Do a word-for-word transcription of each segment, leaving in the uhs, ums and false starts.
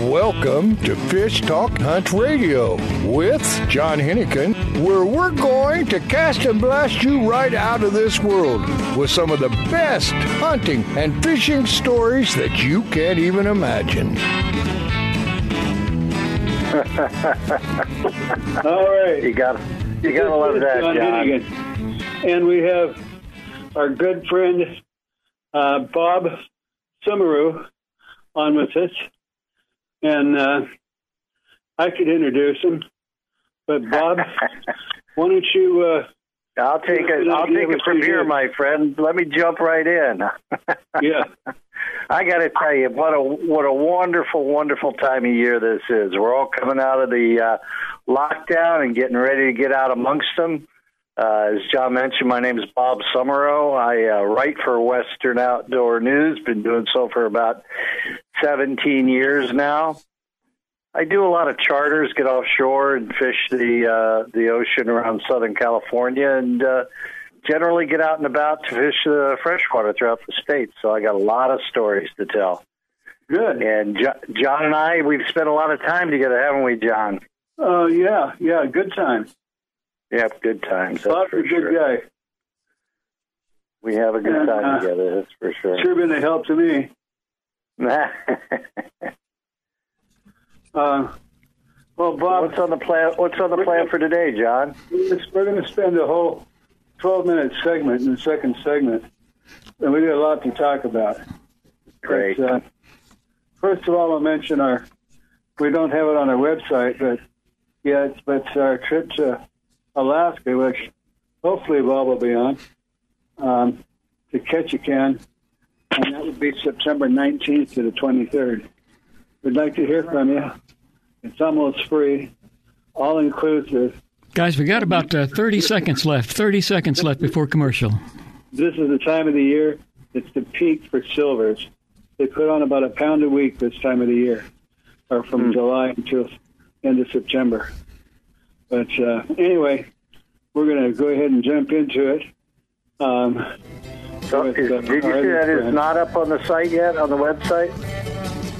Welcome to Fish Talk Hunt Radio with John Hennigan, where we're going to cast and blast you right out of this world with some of the best hunting and fishing stories that you can't even imagine. All right. You got you got to love that, John. John. And we have our good friend uh, Bob Semerau on with us. And uh, I could introduce him, but Bob, why don't you? Uh, I'll take it. I'll take it from here, my friend. Let me jump right in. Yeah, I got to tell you, what a what a wonderful, wonderful time of year this is. We're all coming out of the uh, lockdown and getting ready to get out amongst them. Uh, as John mentioned, my name is Bob Semerau. I uh, write for Western Outdoor News, been doing so for about seventeen years now. I do a lot of charters, get offshore and fish the uh, the ocean around Southern California, and uh, generally get out and about to fish the uh, freshwater throughout the state. So I got a lot of stories to tell. Good. And Jo- John and I, we've spent a lot of time together, haven't we, John? Oh, uh, yeah, yeah, good time. Yeah, good times. Bob's a good guy. We have a good time uh, together, that's for sure. Sure been a help to me. uh, well, Bob, what's on the plan? What's on the plan for today, John? We're going to spend a whole twelve-minute segment in the second segment, and we got a lot to talk about. Great. But, uh, first of all, I'll mention our. We don't have it on our website, but yeah, but our trip to Alaska, which hopefully Bob will be on, um, to Ketchikan, and that would be September nineteenth to the twenty-third. We'd like to hear from you. It's almost free, all-inclusive. Guys, we got about uh, thirty seconds left, thirty seconds left before commercial. This is the time of the year. It's the peak for silvers. They put on about a pound a week this time of the year, or from mm. July until end of September. But uh, anyway, we're going to go ahead and jump into it. Um, so is, did you see that it's not up on the site yet, on the website?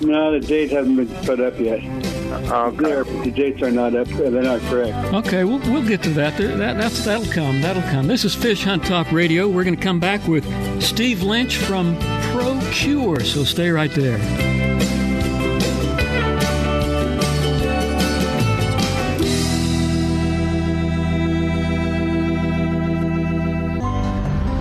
No, the dates haven't been put up yet. Okay. The dates are not up. They're not correct. Okay, we'll, we'll get to that. There, that that's, that'll come. That'll come. This is Fish Hunt Talk Radio. We're going to come back with Steve Lynch from Pro-Cure, so stay right there.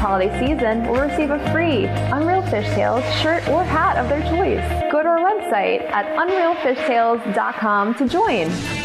holiday season will receive a free Unreel Fish Tales shirt or hat of their choice. Go to our website at unreel fish tales dot com to join.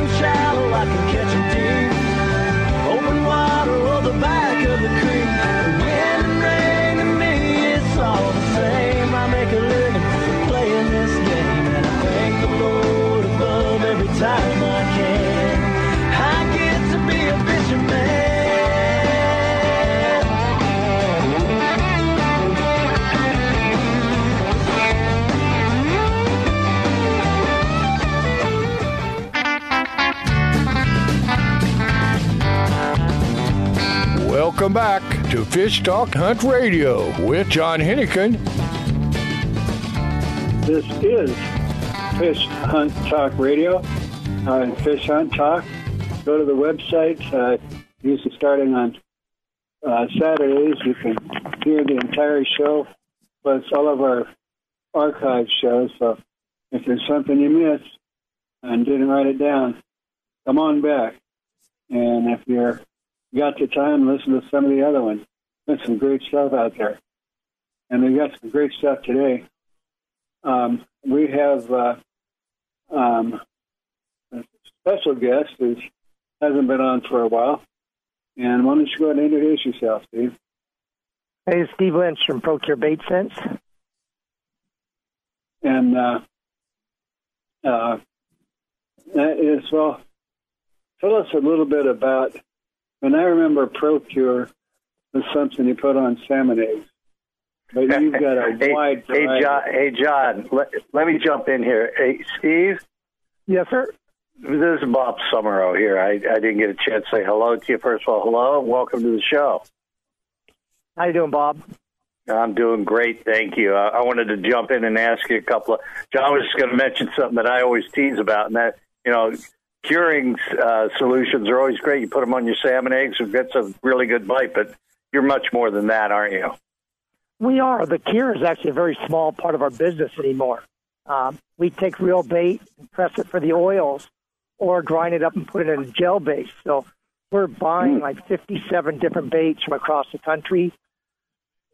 them shallow, I can catch them deep. Open water or the back of the creek. The wind and rain to me, it's all the same. I make a living playing this game, and I thank the Lord above every time I can. I get to be a fisherman. Welcome back to Fish Talk Hunt Radio with John Hennigan. This is Fish Hunt Talk Radio on Fish Hunt Talk. Go to the website. Uh, usually starting on uh, Saturdays, you can hear the entire show, plus all of our archive shows. So if there's something you missed and didn't write it down, come on back. And if you're got the time, listen to some of the other ones. There's some great stuff out there. And we've got some great stuff today. Um, we have uh, um, a special guest who hasn't been on for a while. And why don't you go ahead and introduce yourself, Steve? Hey, it's Steve Lynch from Pro-Cure Bait Sense. And uh, uh, that is, well, tell us a little bit about. And I remember Pro-Cure was something you put on salmon eggs. But you've got a hey, wide variety. Hey, John, hey John let, let me jump in here. Hey, Steve? Yes, sir? This is Bob Semerau here. I, I didn't get a chance to say hello to you. First of all, hello, and welcome to the show. How you doing, Bob? I'm doing great, thank you. I, I wanted to jump in and ask you a couple of... John was just going to mention something that I always tease about, and that, you know... Curing uh, solutions are always great. You put them on your salmon eggs, and that's a really good bite, but you're much more than that, aren't you? We are. The cure is actually a very small part of our business anymore. Um, we take real bait and press it for the oils or grind it up and put it in a gel base. So we're buying mm. like fifty-seven different baits from across the country.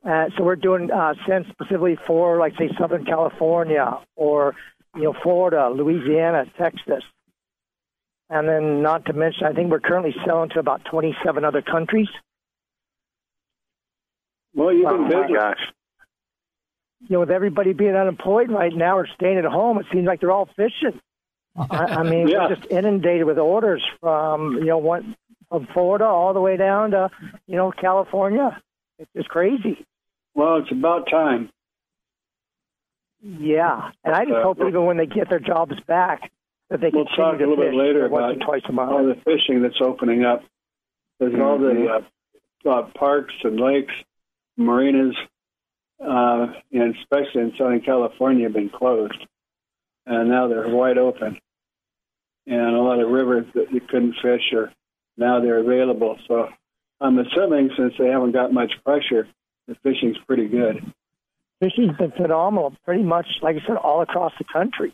Uh, so we're doing uh, scents specifically for, like, say, Southern California or, you know, Florida, Louisiana, Texas. And then, not to mention, I think we're currently selling to about twenty-seven other countries. Well, you've been busy. Oh, my gosh. You know, with everybody being unemployed right now or staying at home, it seems like they're all fishing. I, I mean, yeah. We're just inundated with orders from, you know, one, from Florida all the way down to, you know, California. It's just crazy. Well, it's about time. Yeah. And I just uh, hope even when they get their jobs back, They we'll talk a little bit later about twice a mile. All the fishing that's opening up. There's mm-hmm. all the uh, uh, parks and lakes, marinas, uh, and especially in Southern California, have been closed. And now they're wide open. And a lot of rivers that you couldn't fish are now they're available. So I'm assuming since they haven't got much pressure, the fishing's pretty good. Fishing's been phenomenal, pretty much, like I said, all across the country.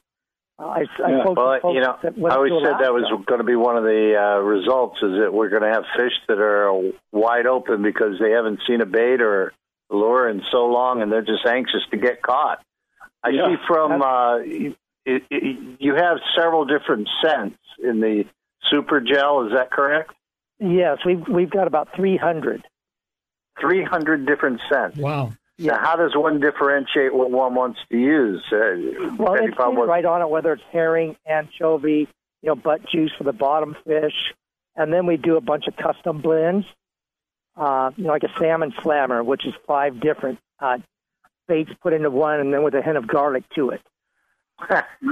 Uh, I, I, yeah. well, you know, I always said that was going to be one of the uh, results, is that we're going to have fish that are wide open because they haven't seen a bait or a lure in so long, and they're just anxious to get caught. I yeah. see from uh, it, it, you have several different scents in the super gel. Is that correct? Yes, we've we've got about three hundred. Three hundred different scents. Wow. Yeah. Now, how does one differentiate what one wants to use? Uh, well, it's right on it, whether it's herring, anchovy, you know, butt juice for the bottom fish. And then we do a bunch of custom blends, uh, you know, like a salmon slammer, which is five different uh, baits put into one and then with a hint of garlic to it.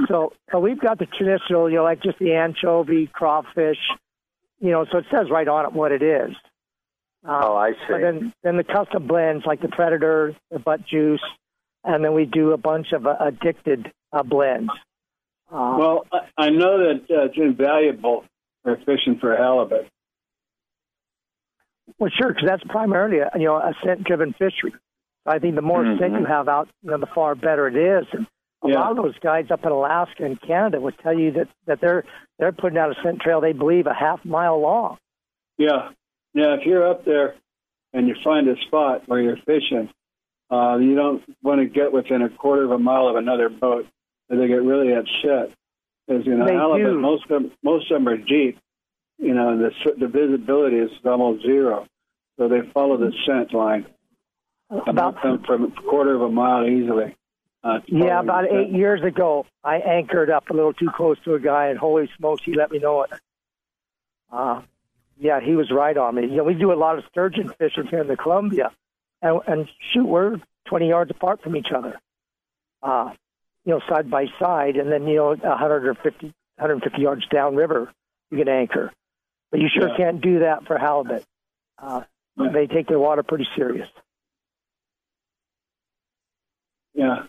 so, so we've got the traditional, you know, like just the anchovy, crawfish, you know, so it says right on it what it is. Um, oh, I see. But then, then the custom blends, like the Predator, the Butt Juice, and then we do a bunch of uh, addicted uh, blends. Uh, well, I know that uh, it's invaluable for fishing for halibut. Well, sure, because that's primarily a, you know a scent-driven fishery. I think the more mm-hmm. scent you have out, you know, the far better it is. And a yeah. lot of those guides up in Alaska and Canada would tell you that, that they're they're putting out a scent trail they believe a half mile long. Yeah, yeah. If you're up there and you find a spot where you're fishing, uh, you don't want to get within a quarter of a mile of another boat. They get really upset because you know they halibut. Do. Most of them, most of them are deep. You know the the visibility is almost zero, so they follow the scent line. About come from a quarter of a mile easily. Uh, yeah, about eight years ago, I anchored up a little too close to a guy, and holy smokes, he let me know it. Uh, yeah, he was right on me. You know, we do a lot of sturgeon fishing here in the Columbia, and, and shoot, we're twenty yards apart from each other, uh, you know, side by side, and then you know, one hundred or fifty, one hundred fifty yards downriver, you can anchor, but you sure yeah. can't do that for halibut. Uh, yeah. They take their water pretty serious. Yeah.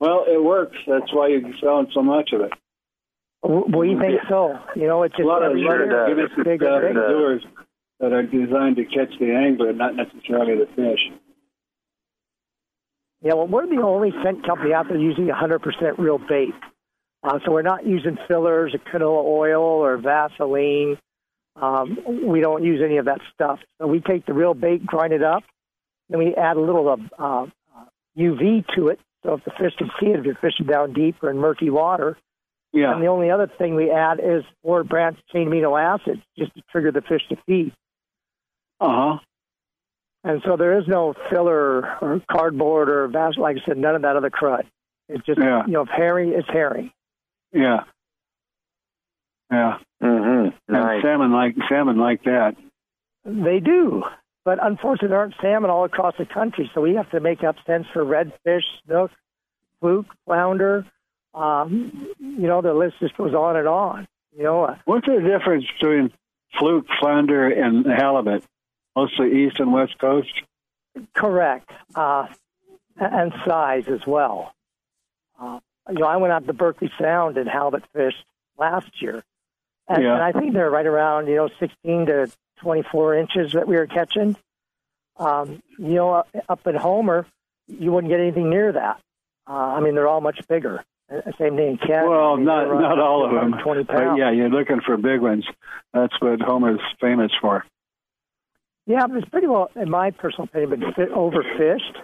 Well, it works. That's why you're selling so much of it. We think so. You know, it's just a lot of bigger lures that are designed to catch the angler, not necessarily the fish. Yeah, well, we're the only scent company out there using one hundred percent real bait. Uh, so we're not using fillers or canola oil or Vaseline. Um, we don't use any of that stuff. So we take the real bait, grind it up, and we add a little of uh, U V to it. So if the fish can see it, if you're fishing down deep or in murky water. Yeah. And the only other thing we add is four branched chain amino acids just to trigger the fish to feed. Uh-huh. And so there is no filler or cardboard or Vaseline. Like I said, none of that other crud. It's just, yeah. you know, if herring is herring. Yeah. Yeah. Mm-hmm. And nice. salmon like salmon like that. They do. But unfortunately, there aren't salmon all across the country, so we have to make up sense for redfish, snook, fluke, flounder. Um, you know, the list just goes on and on. You know, uh, what's the difference between fluke, flounder, and halibut? Mostly east and west coast? Correct. Uh, and size as well. Uh, you know, I went out to Berkley Sound and halibut fished last year, and, yeah. and I think they're right around, you know, sixteen to twenty-four inches that we were catching. Um, you know, up at Homer, you wouldn't get anything near that. Uh, I mean, they're all much bigger. Same thing in Canada. Well, I mean, not not all of them. But yeah, you're looking for big ones. That's what Homer's famous for. Yeah, but it's pretty well, in my personal opinion, but overfished.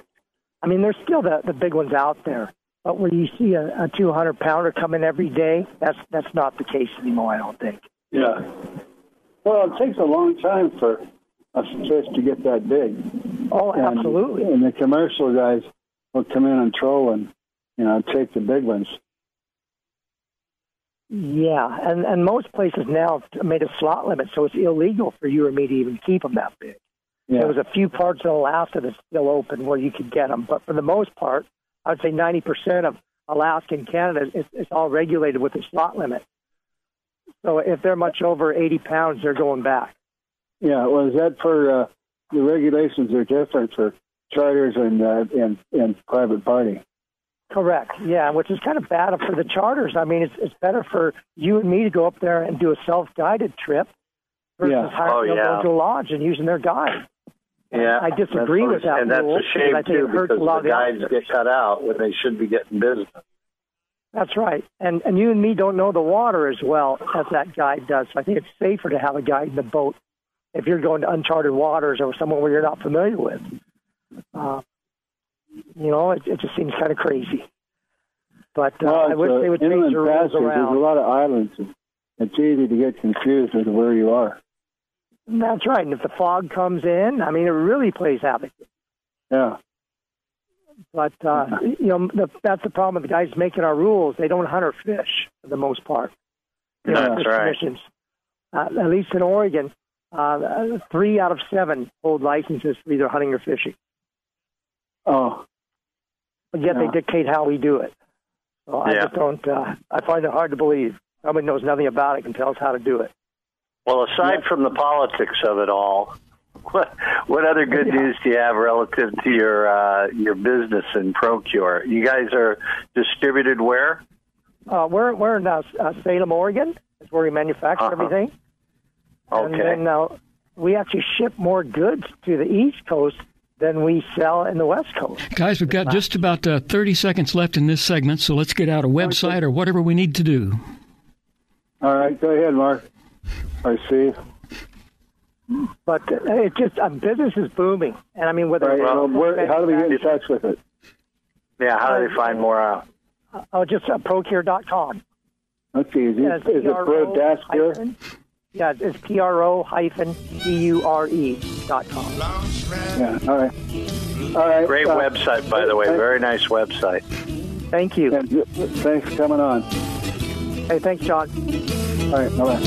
I mean, there's still the, the big ones out there. But when you see a, a two hundred pounder come in every day, that's that's not the case anymore, I don't think. Yeah. Well, it takes a long time for a fish to get that big. Oh, and, absolutely. And the commercial guys will come in and troll and, you know, take the big ones. Yeah, and, and most places now have made a slot limit, so it's illegal for you or me to even keep them that big. Yeah. There was a few parts in Alaska that's still open where you could get them, but for the most part, I would say ninety percent of Alaska and Canada is, is all regulated with a slot limit. So if they're much over eighty pounds, they're going back. Yeah, well, is that for uh, the regulations are different for charters and, uh, and and private party? Correct, yeah, which is kind of bad for the charters. I mean, it's it's better for you and me to go up there and do a self-guided trip versus yeah. hiring oh, yeah. a local lodge and using their guide. Yeah, I disagree with that and rule. And that's a shame, I think too, it hurts because a lot the guides get cut out when they should be getting business. That's right. And and you and me don't know the water as well as that guide does. So I think it's safer to have a guide in the boat if you're going to uncharted waters or somewhere where you're not familiar with. Uh, you know, it, it just seems kind of crazy. But uh, well, I wish they would change the rules around. There's a lot of islands. It's easy to get confused with where you are. That's right. And if the fog comes in, I mean, it really plays havoc. Yeah. But, uh, you know, the, that's the problem with the guys making our rules. They don't hunt or fish for the most part. You know, that's right. Uh, at least in Oregon, uh, three out of seven hold licenses for either hunting or fishing. Oh. But yet yeah. they dictate how we do it. So yeah. I just don't, uh, I find it hard to believe. Somebody knows nothing about it and tells how to do it. Well, aside yeah. from the politics of it all, What, what other good yeah. news do you have relative to your uh, your business in Pro-Cure? You guys are distributed where? Uh, we're we're in uh, uh, Salem, Oregon. That's where we manufacture uh-huh. everything. Okay. And then uh, we actually ship more goods to the East Coast than we sell in the West Coast. Guys, we've got it's just not. about uh, thirty seconds left in this segment, so let's get out a website okay. or whatever we need to do. All right, go ahead, Mark. I see. But it's just um, business is booming, and I mean, whether right. well, where, how do we get in touch with it? Yeah, how do they find more out? Uh, oh, just uh, Pro Cure dot com. That's easy. Is it Pro Dash Cure? Yeah, it's P R O hyphen C U R E dot com. Yeah, all right, all right. Great uh, website, by the way. Very nice website. Thank you. Yeah, thanks for coming on. Hey, thanks, John. All right, all right.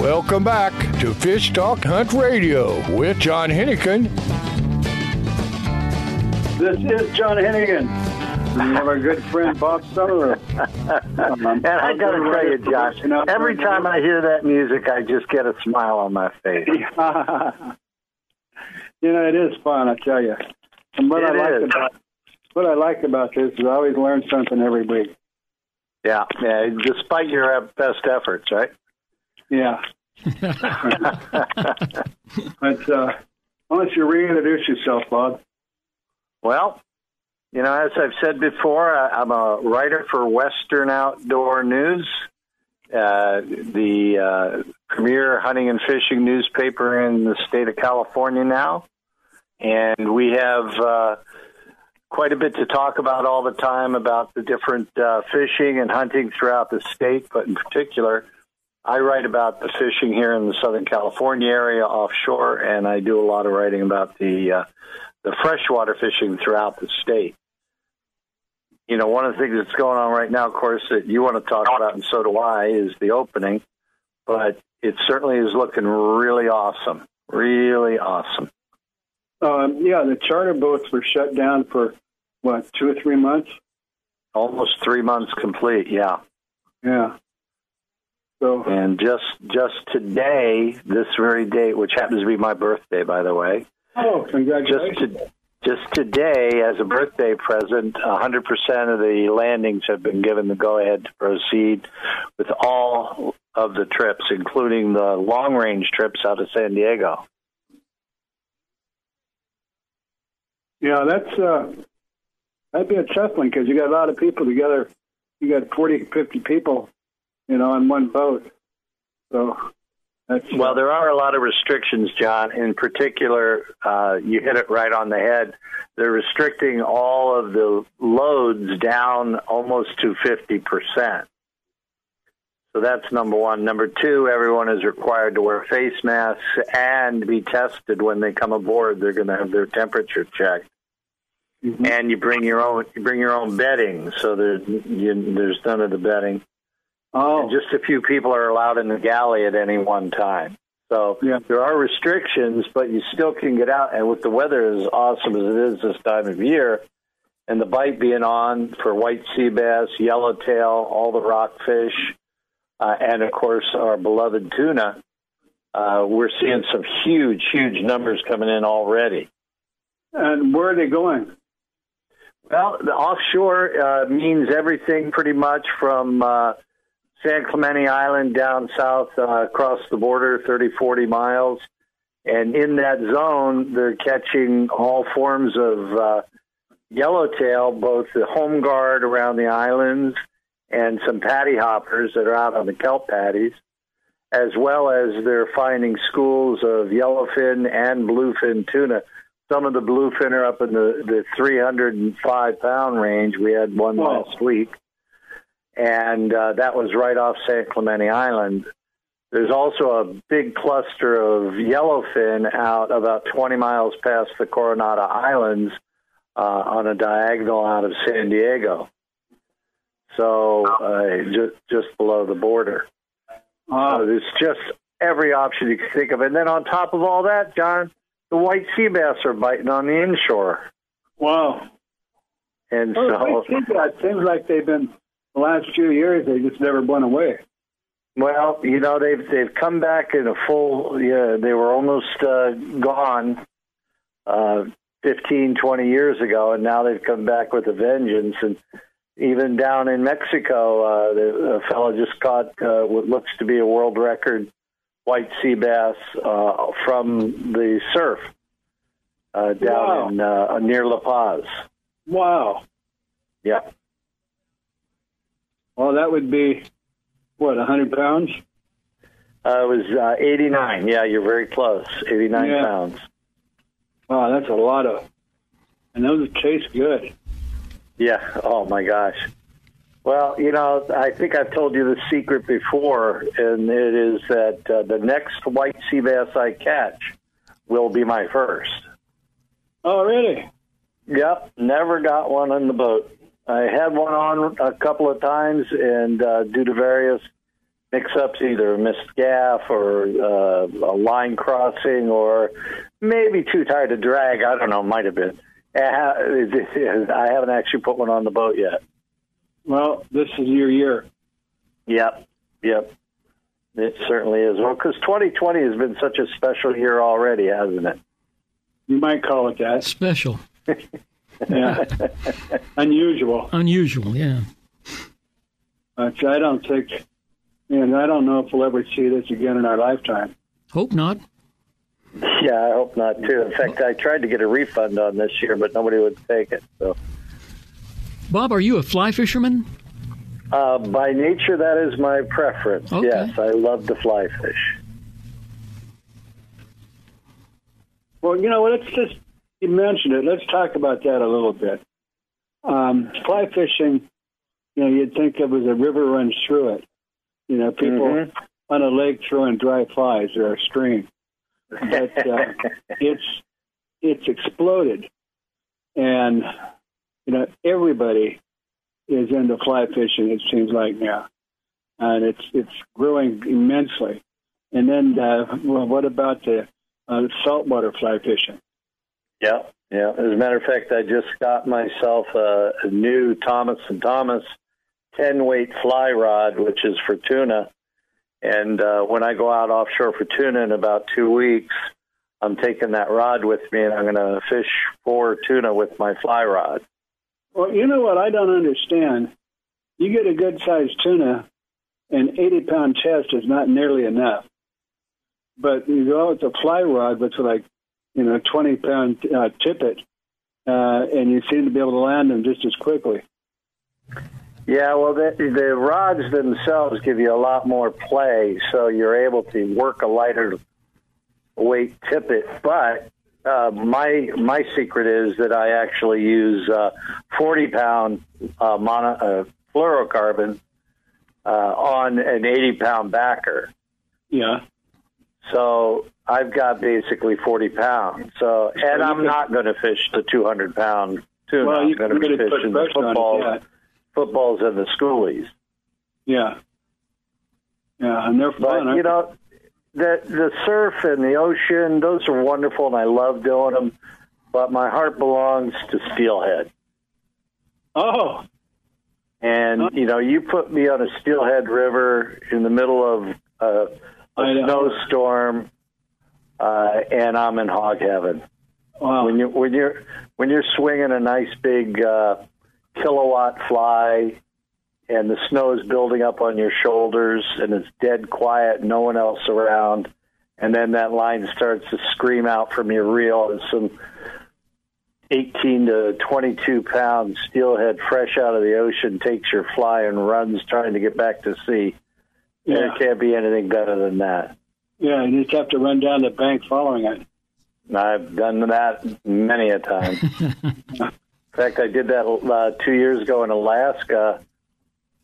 Welcome back to Fish Talk Hunt Radio with John Hennigan. This is John Hennigan. We have our good friend Bob Semerau. um, and I got to tell you, Josh, every time I hear that music, I just get a smile on my face. You know, it is fun, I tell you. And what I like about, what I like about this is I always learn something every week. Yeah, yeah. Despite your best efforts, right? Yeah. But uh, unless you reintroduce yourself, Bob. Well, you know, as I've said before, I, I'm a writer for Western Outdoor News, uh, the uh, premier hunting and fishing newspaper in the state of California now. and we have uh, quite a bit to talk about all the time about the different uh, fishing and hunting throughout the state, but in particular, I write about the fishing here in the Southern California area offshore, and I do a lot of writing about the uh, the freshwater fishing throughout the state. You know, one of the things that's going on right now, of course, that you want to talk about, and so do I, is the opening, but it certainly is looking really awesome, really awesome. Um, yeah, the charter boats were shut down for, what, two or three months? Almost three months complete, yeah. Yeah. So, and just just today, this very date, which happens to be my birthday, by the way. Oh, congratulations. Just, to, just today, as a birthday present, one hundred percent of the landings have been given the go-ahead to proceed with all of the trips, including the long-range trips out of San Diego. Yeah, that's uh, that'd be a tough one because you got a lot of people together. You got forty, fifty people, you know, on one boat. So, that's, well, there are a lot of restrictions, John. In particular, uh, you hit it right on the head. They're restricting all of the loads down almost to fifty percent. So that's number one. Number two, everyone is required to wear face masks and be tested when they come aboard. They're going to have their temperature checked, mm-hmm. and you bring your own you bring your own bedding. So there's you, there's none of the bedding. Oh, and just a few people are allowed in the galley at any one time. So yeah. There are restrictions, but you still can get out. And with the weather as awesome as it is this time of year, and the bite being on for white sea bass, yellowtail, all the rockfish. Uh, and, of course, our beloved tuna, uh, we're seeing some huge, huge numbers coming in already. And where are they going? Well, the offshore uh, means everything pretty much from uh, San Clemente Island down south uh, across the border, thirty, forty miles. And in that zone, they're catching all forms of uh, yellowtail, both the home guard around the islands, and some paddy hoppers that are out on the kelp paddies, as well as they're finding schools of yellowfin and bluefin tuna. Some of the bluefin are up in the, the three hundred five pound range. We had one Whoa. last week, and uh, that was right off San Clemente Island. There's also a big cluster of yellowfin out about twenty miles past the Coronado Islands uh, on a diagonal out of San Diego. So uh, just just below the border. Uh, there's just every option you can think of. And then on top of all that, John, the white sea bass are biting on the inshore. Wow. And well, so... White sea bass seems like they've been, the last few years, they just never went away. Well, you know, they've they've come back in a full, yeah, they were almost uh, gone uh, fifteen, twenty years ago, and now they've come back with a vengeance. And even down in Mexico, uh, the, a fellow just caught uh, what looks to be a world record white sea bass uh, from the surf uh, down wow. in uh, near La Paz. Wow. Yeah. Well, that would be, what, one hundred pounds? Uh, it was uh, eighty-nine. Yeah, you're very close, eighty-nine yeah. pounds. Wow, that's a lot of, and those taste good. Yeah. Oh, my gosh. Well, you know, I think I've told you the secret before, and it is that uh, the next white sea bass I catch will be my first. Oh, really? Yep. Never got one on the boat. I had one on a couple of times, and uh, due to various mix-ups, either a missed gaff or uh, a line crossing or maybe too tired to drag. I don't know. Might have been. I haven't actually put one on the boat yet. Well, this is your year. Yep, yep. It certainly is. Well, because twenty twenty has been such a special year already, hasn't it? You might call it that. Special. Yeah. Unusual. Unusual, yeah. Which I don't think, and I don't know if we'll ever see this again in our lifetime. Hope not. Yeah, I hope not, too. In fact, I tried to get a refund on this year, but nobody would take it. So, Bob, are you a fly fisherman? Uh, by nature, that is my preference. Okay. Yes, I love to fly fish. Well, you know, let's just You mentioned it. Let's talk about that a little bit. Um, fly fishing, you know, you'd think of as a river runs through it. You know, people mm-hmm. on a lake throwing dry flies or a stream. But uh, it's it's exploded. And, you know, everybody is into fly fishing, it seems like now. And it's it's growing immensely. And then, uh, well, what about the uh, saltwater fly fishing? Yeah, yeah. As a matter of fact, I just got myself a, a new Thomas and Thomas ten-weight fly rod, which is for tuna. And uh, when I go out offshore for tuna in about two weeks, I'm taking that rod with me, and I'm going to fish for tuna with my fly rod. Well, you know what I don't understand? You get a good-sized tuna, an eighty-pound chest is not nearly enough. But you go out with a fly rod, which is like, you know, twenty-pound uh, tippet, uh, and you seem to be able to land them just as quickly. Yeah, well, the, the rods themselves give you a lot more play, so you're able to work a lighter weight tippet. But uh, my my secret is that I actually use uh, forty-pound uh, mono, uh, fluorocarbon uh, on an eighty-pound backer. Yeah. So I've got basically forty pounds. So, and I'm not going to fish the two hundred pound tuna. Well, I'm going to be fishing the football, it, yeah. footballs and the schoolies. Yeah. Yeah, and they're fun. But, you know, the, the surf and the ocean, those are wonderful, and I love doing them. But my heart belongs to steelhead. Oh. And, oh. you know, you put me on a steelhead river in the middle of Uh, A snowstorm, uh, and I'm in hog heaven. Wow. When you when you're when you're swinging a nice big uh, kilowatt fly, and the snow is building up on your shoulders, and it's dead quiet, no one else around, and then that line starts to scream out from your reel, and some eighteen to twenty-two pound steelhead fresh out of the ocean takes your fly and runs, trying to get back to sea. Yeah. There can't be anything better than that. Yeah, you just have to run down the bank following it. I've done that many a time. In fact, I did that uh, two years ago in Alaska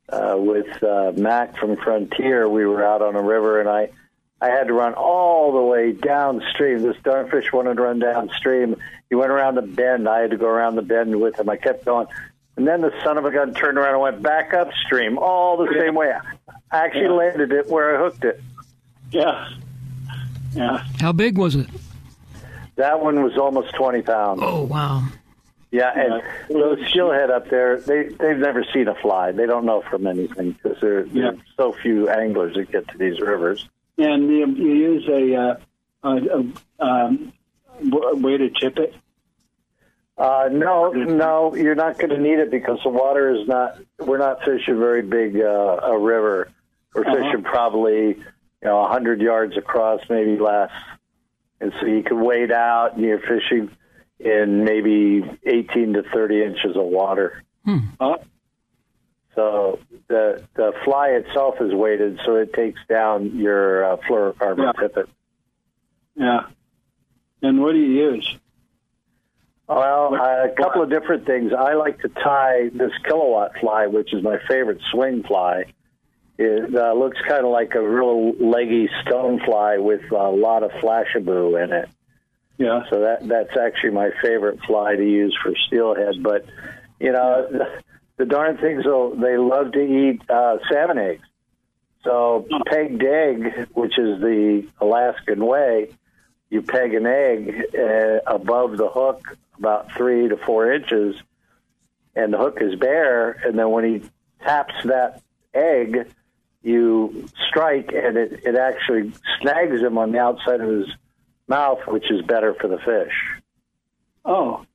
uh, with uh, Mac from Frontier. We were out on a river, and I, I had to run all the way downstream. This darn fish wanted to run downstream. He went around the bend. I had to go around the bend with him. I kept going. And then the son of a gun turned around and went back upstream all the same way. I actually yeah. landed it where I hooked it. Yeah. Yeah. How big was it? That one was almost twenty pounds. Oh, wow. Yeah, and yeah. those steelhead up there, they, they've never seen a fly. They don't know from anything because there are yeah. so few anglers that get to these rivers. And you, you use a, uh, a, a um, way to tip it? Uh, no, no, you're not going to need it because the water is not, we're not fishing very big uh, a river. We're uh-huh. fishing probably, you know, one hundred yards across, maybe less. And so you can wade out and you're fishing in maybe eighteen to thirty inches of water. Hmm. Uh-huh. So the the fly itself is weighted, so it takes down your uh, fluorocarbon yeah. tippet. Yeah. And what do you use? Well, a couple of different things. I like to tie this kilowatt fly, which is my favorite swing fly. It uh, looks kind of like a real leggy stone fly with a lot of flashaboo in it. Yeah. So that that's actually my favorite fly to use for steelhead. But, you know, the, the darn things, they love to eat uh, salmon eggs. So pegged egg, which is the Alaskan way, you peg an egg uh, above the hook about three to four inches, and the hook is bare. And then when he taps that egg, you strike, and it, it actually snags him on the outside of his mouth, which is better for the fish. Oh.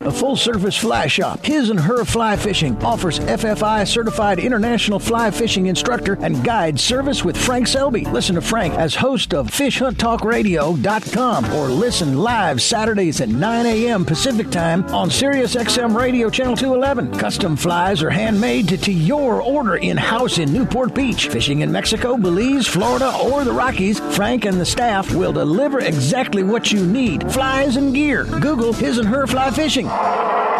A full-service fly shop, His and Her Fly Fishing, offers F F I-certified international fly fishing instructor and guide service with Frank Selby. Listen to Frank as host of fish hunt talk radio dot com or listen live Saturdays at nine a.m. Pacific Time on Sirius X M Radio Channel two eleven. Custom flies are handmade to, to your order in-house in Newport Beach. Fishing in Mexico, Belize, Florida, or the Rockies, Frank and the staff will deliver exactly what you need. Flies and gear. Google His and Her Fly Fishing.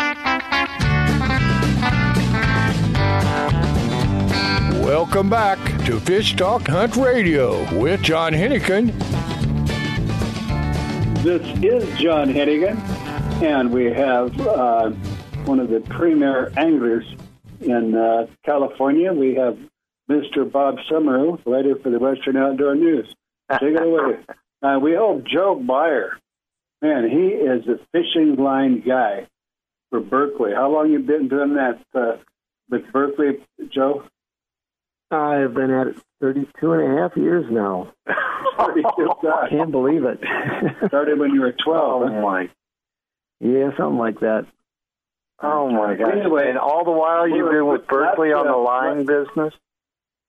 Welcome back to Fish Talk Hunt Radio with John Hennigan. This is John Hennigan, and we have uh, one of the premier anglers in uh, California. We have Mister Bob Semerau, writer for the Western Outdoor News. Take it away. Uh, we hope Joe Byer. Man, he is a fishing line guy for Berkeley. How long you been doing that uh, with Berkeley, Joe? I've been at it thirty-two and a half years now. I can't believe it. Started when you were twelve. Oh, my. Yeah, something like that. Oh, my God. Anyway, and all the while you've been with Berkeley on the line business?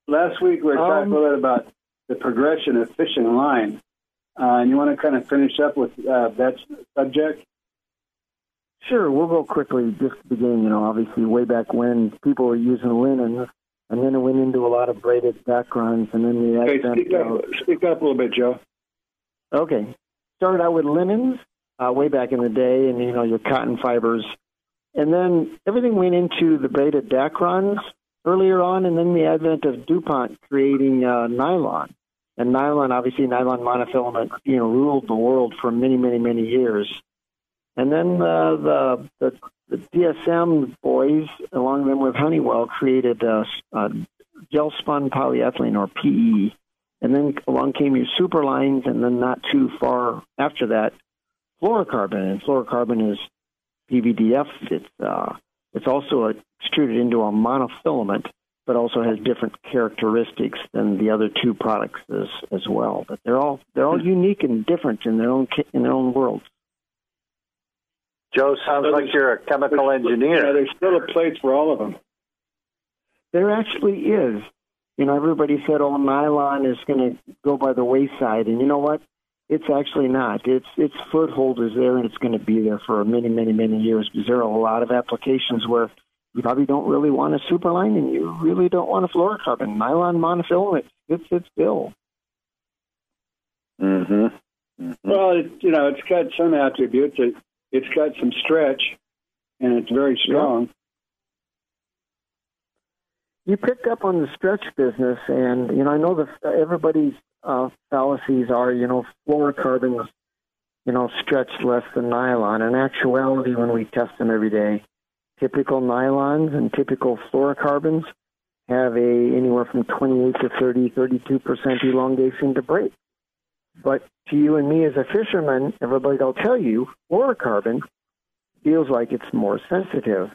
Last week we were um, talking a little about the progression of fishing line Uh, and you want to kind of finish up with uh, that subject? Sure. We'll go quickly just to begin. You know, obviously way back when people were using linen, and then it went into a lot of braided backgrounds, and then the hey, speak up, speak up a little bit, Joe. Okay. Started out with linens uh, way back in the day, and, you know, your cotton fibers. And then everything went into the braided dacrons earlier on, and then the advent of DuPont creating uh, nylon. And nylon, obviously, nylon monofilament, you know, ruled the world for many, many, many years. And then uh, the, the the D S M boys, along them with Honeywell, created uh, uh, gel spun polyethylene, or P E. And then along came your super lines, and then not too far after that, fluorocarbon. And fluorocarbon is P V D F. It's uh, it's also a, extruded into a monofilament, but also has different characteristics than the other two products as, as well. But they're all they're all unique and different in their own in their own worlds. Joe, sounds so like you're a chemical engineer. Yeah, there's still a place for all of them. There actually is. You know, everybody said, "Oh, nylon is going to go by the wayside," and you know what? It's actually not. Its its foothold is there, and it's going to be there for many, many, many years, because there are a lot of applications where you probably don't really want a super line, and you really don't want a fluorocarbon. Nylon monofilament fits its bill. Mm-hmm. Mm-hmm. Well, it, you know, it's got some attributes. It, it's got some stretch, and it's very strong. Yeah. You pick up on the stretch business, and, you know, I know that everybody's uh, fallacies are, you know, fluorocarbons, you know, stretch less than nylon. In actuality, when we test them every day, typical nylons and typical fluorocarbons have a anywhere from twenty-eight to thirty, thirty-two percent elongation to break. But to you and me as a fisherman, everybody will tell you fluorocarbon feels like it's more sensitive.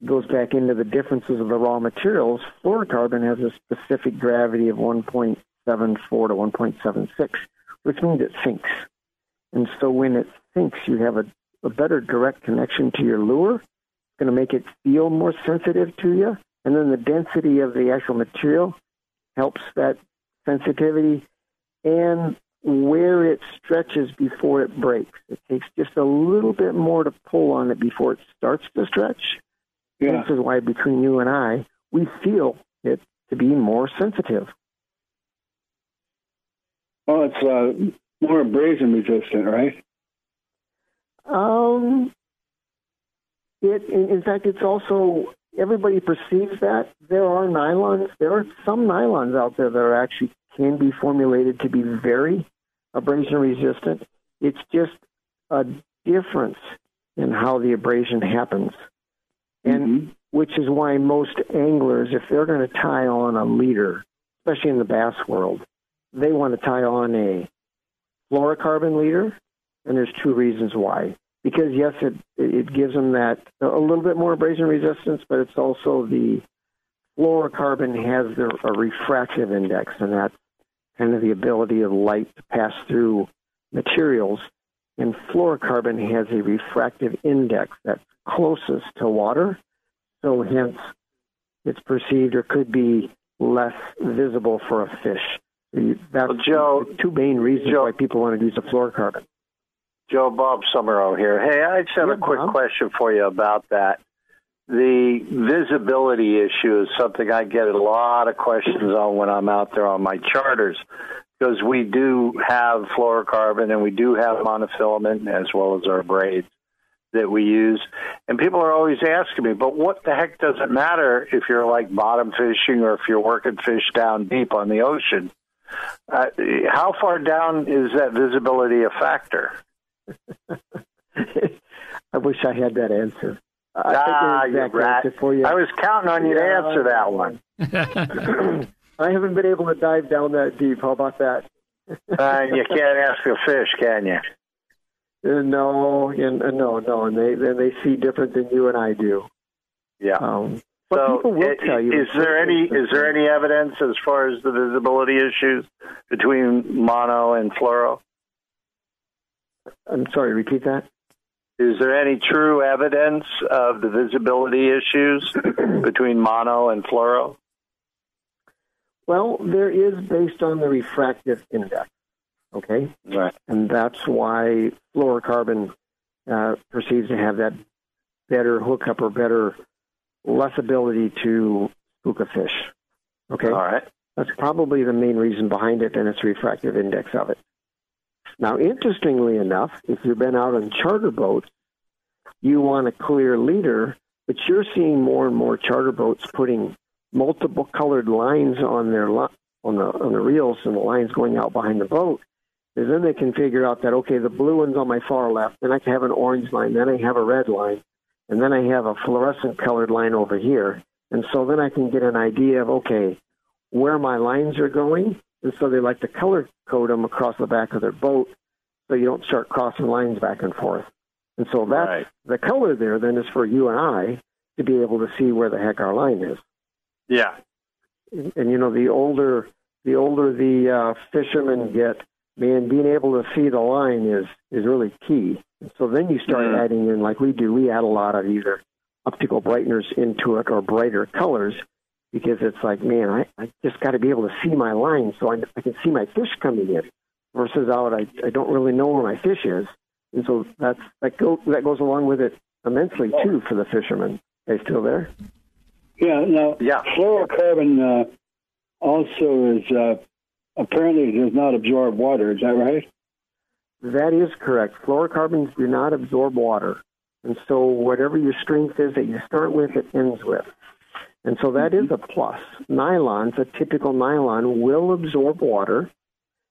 It goes back into the differences of the raw materials. Fluorocarbon has a specific gravity of one point seven four to one point seven six, which means it sinks. And so when it sinks, you have a a better direct connection to your lure. It's going to make it feel more sensitive to you. And then the density of the actual material helps that sensitivity. And where it stretches before it breaks, it takes just a little bit more to pull on it before it starts to stretch. Yeah. This is why between you and I, we feel it to be more sensitive. Well, it's uh, more abrasion resistant, right? Um, it, in, in fact, it's also, everybody perceives that. There are nylons, there are some nylons out there that are actually can be formulated to be very abrasion resistant. It's just a difference in how the abrasion happens. And mm-hmm. which is why most anglers, if they're going to tie on a leader, especially in the bass world, they want to tie on a fluorocarbon leader. And there's two reasons why. Because, yes, it it gives them that a little bit more abrasion resistance, but it's also the fluorocarbon has their, a refractive index, and that's kind of the ability of light to pass through materials. And fluorocarbon has a refractive index that's closest to water, so hence it's perceived or could be less visible for a fish. That's well, Joe, the two main reasons Joe. why people want to use a fluorocarbon. Joe, Bob Semerau here. Hey, I just have a quick question for you about that. The visibility issue is something I get a lot of questions on when I'm out there on my charters, because we do have fluorocarbon and we do have monofilament as well as our braids that we use. And people are always asking me, but what the heck does it matter if you're like bottom fishing or if you're working fish down deep on the ocean? Uh, how far down is that visibility a factor? I wish I had that answer. I ah, you rat. Answer for you. I was counting on you yeah. to answer that one. I haven't been able to dive down that deep. How about that? uh, you can't ask a fish, can you? Uh, no, and, uh, no, no. And they and they see different than you and I do. Yeah. Um, but so people will it, tell you. Is there any is there any evidence as far as the visibility issues between mono and fluoro? I'm sorry, repeat that. Is there any true evidence of the visibility issues between mono and fluoro? Well, there is based on the refractive index. okay? Right. And that's why fluorocarbon uh, proceeds to have that better hookup or better, less ability to spook a fish, okay? All right. That's probably the main reason behind it and its refractive index of it. Now, interestingly enough, if you've been out on charter boats, you want a clear leader, but you're seeing more and more charter boats putting multiple colored lines on their li- on the on the reels and the lines going out behind the boat. And then they can figure out that, okay, the blue one's on my far left, then I can have an orange line, then I have a red line, and then I have a fluorescent colored line over here. And so then I can get an idea of, okay, where my lines are going. And so they like to color code them across the back of their boat so you don't start crossing lines back and forth. And so that's right. The color there then is for you and I to be able to see where the heck our line is. Yeah. And, and you know, the older the older the uh, fishermen get, man, being able to see the line is, is really key. And so then you start mm-hmm. adding in, like we do, we add a lot of either optical brighteners into it or brighter colors. Because it's like, man, I, I just got to be able to see my line so I, I can see my fish coming in versus out, I, I don't really know where my fish is. And so that's, that, go, that goes along with it immensely, too, for the fishermen. Are they still there? Yeah. Now, yeah. fluorocarbon uh, also is uh, apparently does not absorb water. Is that right? That is correct. Fluorocarbons do not absorb water. And so whatever your strength is that you start with, it ends with. And so that is a plus. Nylons, a typical nylon, will absorb water.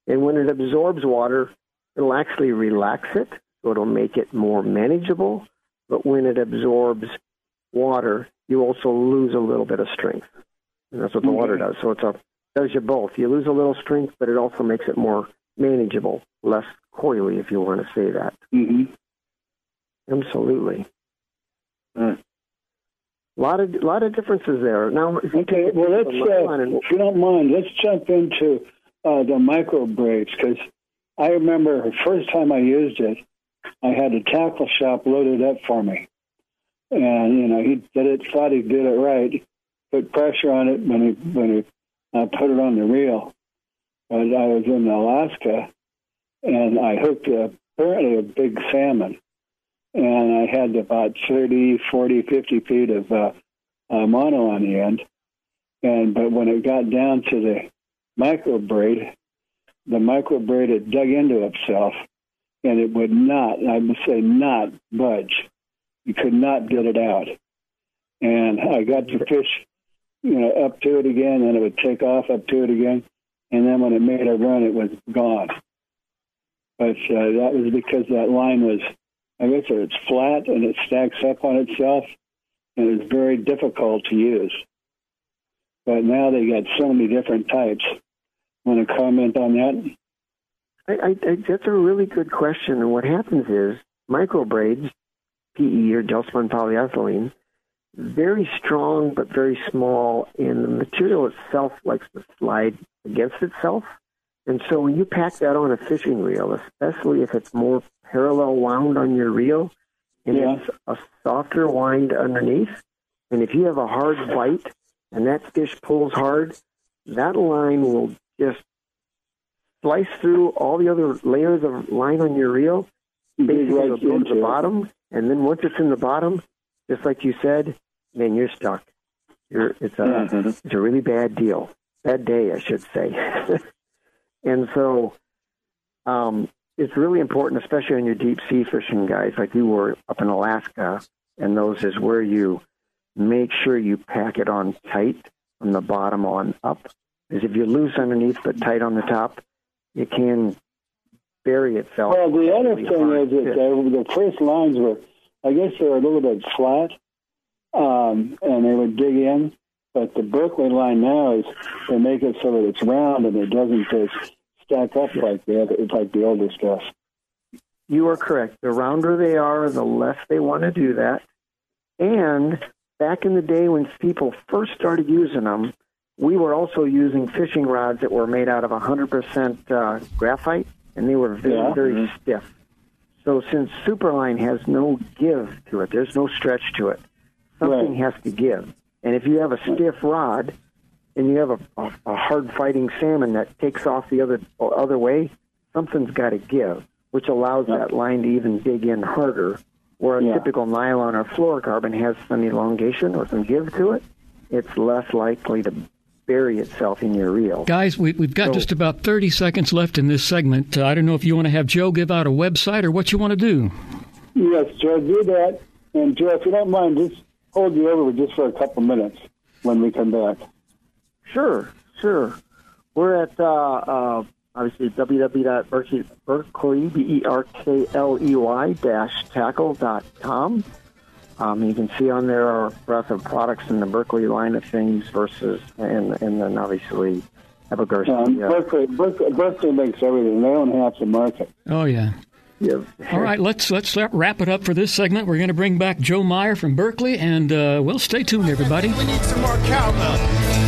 And when it absorbs water, it'll actually relax it, so it'll make it more manageable. But when it absorbs water, you also lose a little bit of strength. And that's what the mm-hmm. water does. So it's a does you both. You lose a little strength, but it also makes it more manageable, less coily, if you want to say that. Mm-hmm. Absolutely. Mm. A lot of, lot of differences there. Now, if okay, well, let's, uh, and... if you don't mind, let's jump into uh, the micro braves, because I remember the first time I used it, I had a tackle shop loaded up for me. And, you know, he did it, thought he did it right, put pressure on it when he, when he uh, put it on the reel. And I was in Alaska, and I hooked a, apparently a big salmon. And I had about thirty, forty, fifty feet of uh, uh, mono on the end. And but when it got down to the micro braid, the micro braid had dug into itself, and it would not, I would say not, budge. You could not get it out. And I got the fish, you know, up to it again, and it would take off up to it again. And then when it made a run, it was gone. But uh, that was because that line was, I guess it's flat and it stacks up on itself, and it's very difficult to use. But now they got so many different types. Want to comment on that? I, I, I, that's a really good question. And what happens is microbraids, P E or gel-spun polyethylene, very strong but very small, and the material itself likes to slide against itself. And so when you pack that on a fishing reel, especially if it's more parallel wound on your reel, and yeah. it's a softer wind underneath, and if you have a hard bite and that fish pulls hard, that line will just slice through all the other layers of line on your reel, basically right go to the bottom, and then once it's in the bottom, just like you said, then you're stuck. You're, it's a mm-hmm. it's a really bad deal. Bad day, I should say. And so um, it's really important, especially on your deep-sea fishing, guys, like you were up in Alaska, and those is where you make sure you pack it on tight from the bottom on up. Because if you loose underneath but tight on the top, it can bury itself. Well, the other thing is that the first lines were, I guess they were a little bit flat, um, and they would dig in. But the Berkeley line now is they make it so that it's round and it doesn't just stack up like the other, like the older stuff. You are correct. The rounder they are, the less they want to do that. And back in the day when people first started using them, we were also using fishing rods that were made out of one hundred percent uh, graphite, and they were very, yeah. very mm-hmm. stiff. So since Superline has no give to it, there's no stretch to it, something right. has to give. And if you have a stiff rod and you have a, a, a hard-fighting salmon that takes off the other other way, something's got to give, which allows yep. that line to even dig in harder, where a yeah. typical nylon or fluorocarbon has some elongation or some give to it. It's less likely to bury itself in your reel. Guys, we, we've got so, just about thirty seconds left in this segment. Uh, I don't know if you want to have Joe give out a website or what you want to do. Yes, Joe, do that. And Joe, if you don't mind, just hold you over just for a couple minutes when we come back. Sure, sure. We're at, uh, uh, obviously, w w w dot berkeley dash tackle dot com. Um, you can see on there our breadth of products in the Berkeley line of things versus, and, and then obviously Albuquerque. Um, Berkeley, Berkeley, Berkeley makes everything. They don't have to market. Oh, yeah. yeah. All right, let's let's wrap it up for this segment. We're going to bring back Joe Meyer from Berkeley, and uh, well, stay tuned, everybody. We need some more cowbell.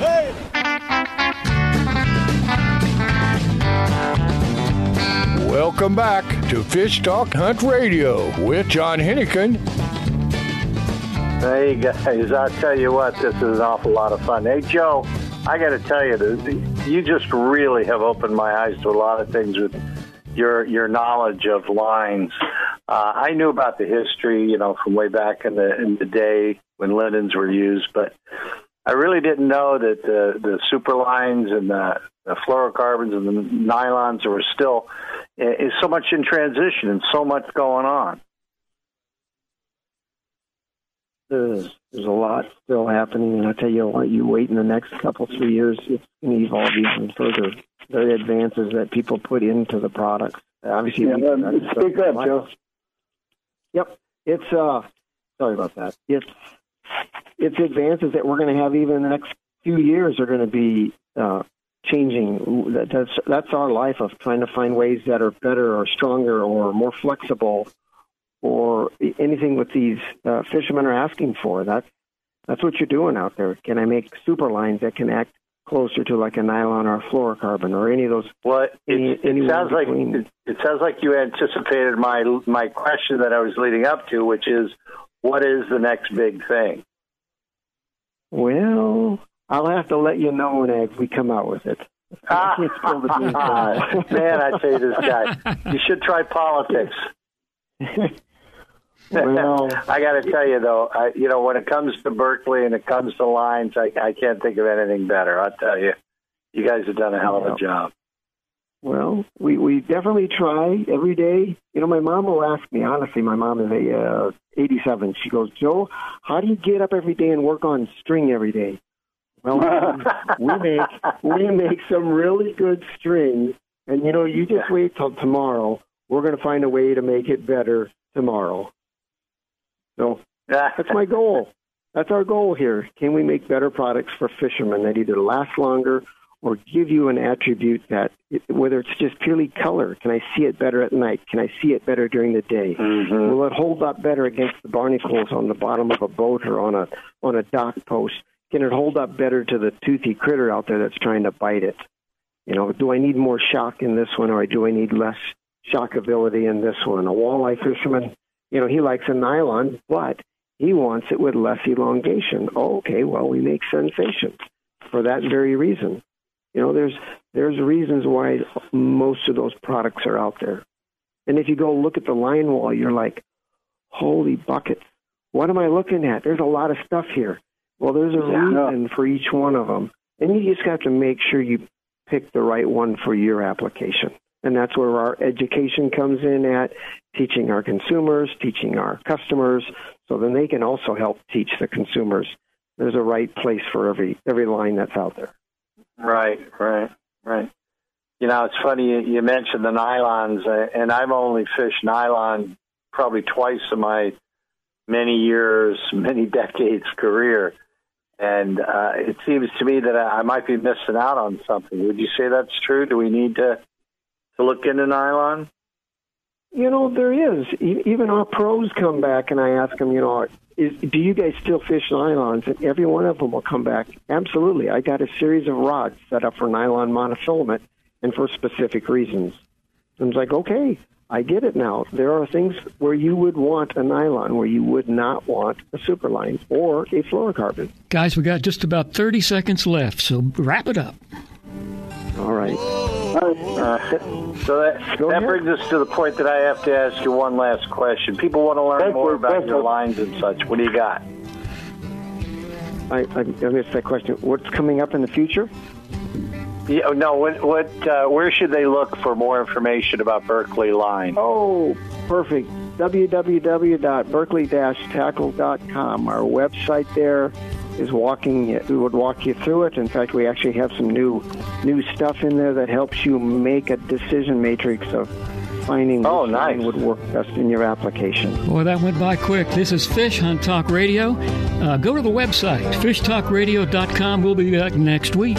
hey. Welcome back to Fish Talk Hunt Radio with John Hennigan. Hey, guys, I'll tell you what, this is an awful lot of fun. Hey, Joe, I got to tell you, you just really have opened my eyes to a lot of things with your your knowledge of lines. Uh, I knew about the history, you know, from way back in the, in the day when linens were used, but I really didn't know that the, the super lines and the, the fluorocarbons and the nylons were still is so much in transition and so much going on. There's, there's a lot still happening, and I tell you what, you wait in the next couple, three years, it's going to evolve even further. The advances that people put into the products. Obviously, yeah, we, speak up, Joe. Yep, it's uh, sorry about that. It's it's advances that we're going to have even in the next few years are going to be uh, changing. That's, that's our life of trying to find ways that are better or stronger or more flexible or anything what these uh, fishermen are asking for. That's, that's what you're doing out there. Can I make super lines that can act closer to like a nylon or a fluorocarbon or any of those? Well, it, any, it, it sounds like it, it sounds like you anticipated my my question that I was leading up to, which is, what is the next big thing? Well, I'll have to let you know when I, we come out with it. Ah, man, I say this guy, you should try politics. Well, I got to tell you though, I, you know, when it comes to Berkeley and it comes to lines, I, I can't think of anything better. I'll tell you, you guys have done a hell of a job. Well, we, we definitely try every day. You know, my mom will ask me, honestly, my mom is a uh, eighty-seven. She goes, Joe, how do you get up every day and work on string every day? Well, Mom, we make we make some really good string, and you know, you just wait till tomorrow. We're going to find a way to make it better tomorrow. So that's my goal. That's our goal here. Can we make better products for fishermen that either last longer or give you an attribute that, whether it's just purely color, can I see it better at night? Can I see it better during the day? Mm-hmm. Will it hold up better against the barnacles on the bottom of a boat or on a on a dock post? Can it hold up better to the toothy critter out there that's trying to bite it? You know, do I need more shock in this one, or do I need less shockability in this one? A walleye fisherman, you know, he likes a nylon, but he wants it with less elongation. Oh, okay, well, we make sensations for that very reason. You know, there's there's reasons why most of those products are out there. And if you go look at the line wall, you're like, holy buckets, what am I looking at? There's a lot of stuff here. Well, there's a reason for each one of them. And you just have to make sure you pick the right one for your application. And that's where our education comes in at, teaching our consumers, teaching our customers, so then they can also help teach the consumers. There's a right place for every every line that's out there. Right, right, right. You know, it's funny you, you mentioned the nylons, and I've only fished nylon probably twice in my many years, many decades career, and uh, it seems to me that I might be missing out on something. Would you say that's true? Do we need to, to look into nylon? You know, there is. Even our pros come back, and I ask them, you know, is, do you guys still fish nylons? And every one of them will come back, absolutely. I got a series of rods set up for nylon monofilament and for specific reasons. And it's like, okay, I get it now. There are things where you would want a nylon, where you would not want a superline or a fluorocarbon. Guys, we got just about thirty seconds left, so wrap it up. All right. Uh, so that, that brings us to the point that I have to ask you one last question. People want to learn that's more about your lines and such. What do you got? I, I missed that question. What's coming up in the future? Yeah, no, what, what, uh, where should they look for more information about Berkeley Line? Oh, perfect. w w w dot berkeley dash tackle dot com. Our website there is walking, we would walk you through it. In fact, we actually have some new new stuff in there that helps you make a decision matrix of finding oh, which nice. line would work best in your application. Boy, that went by quick. This is Fish Hunt Talk Radio. Uh, go to the website, fish talk radio dot com. We'll be back next week.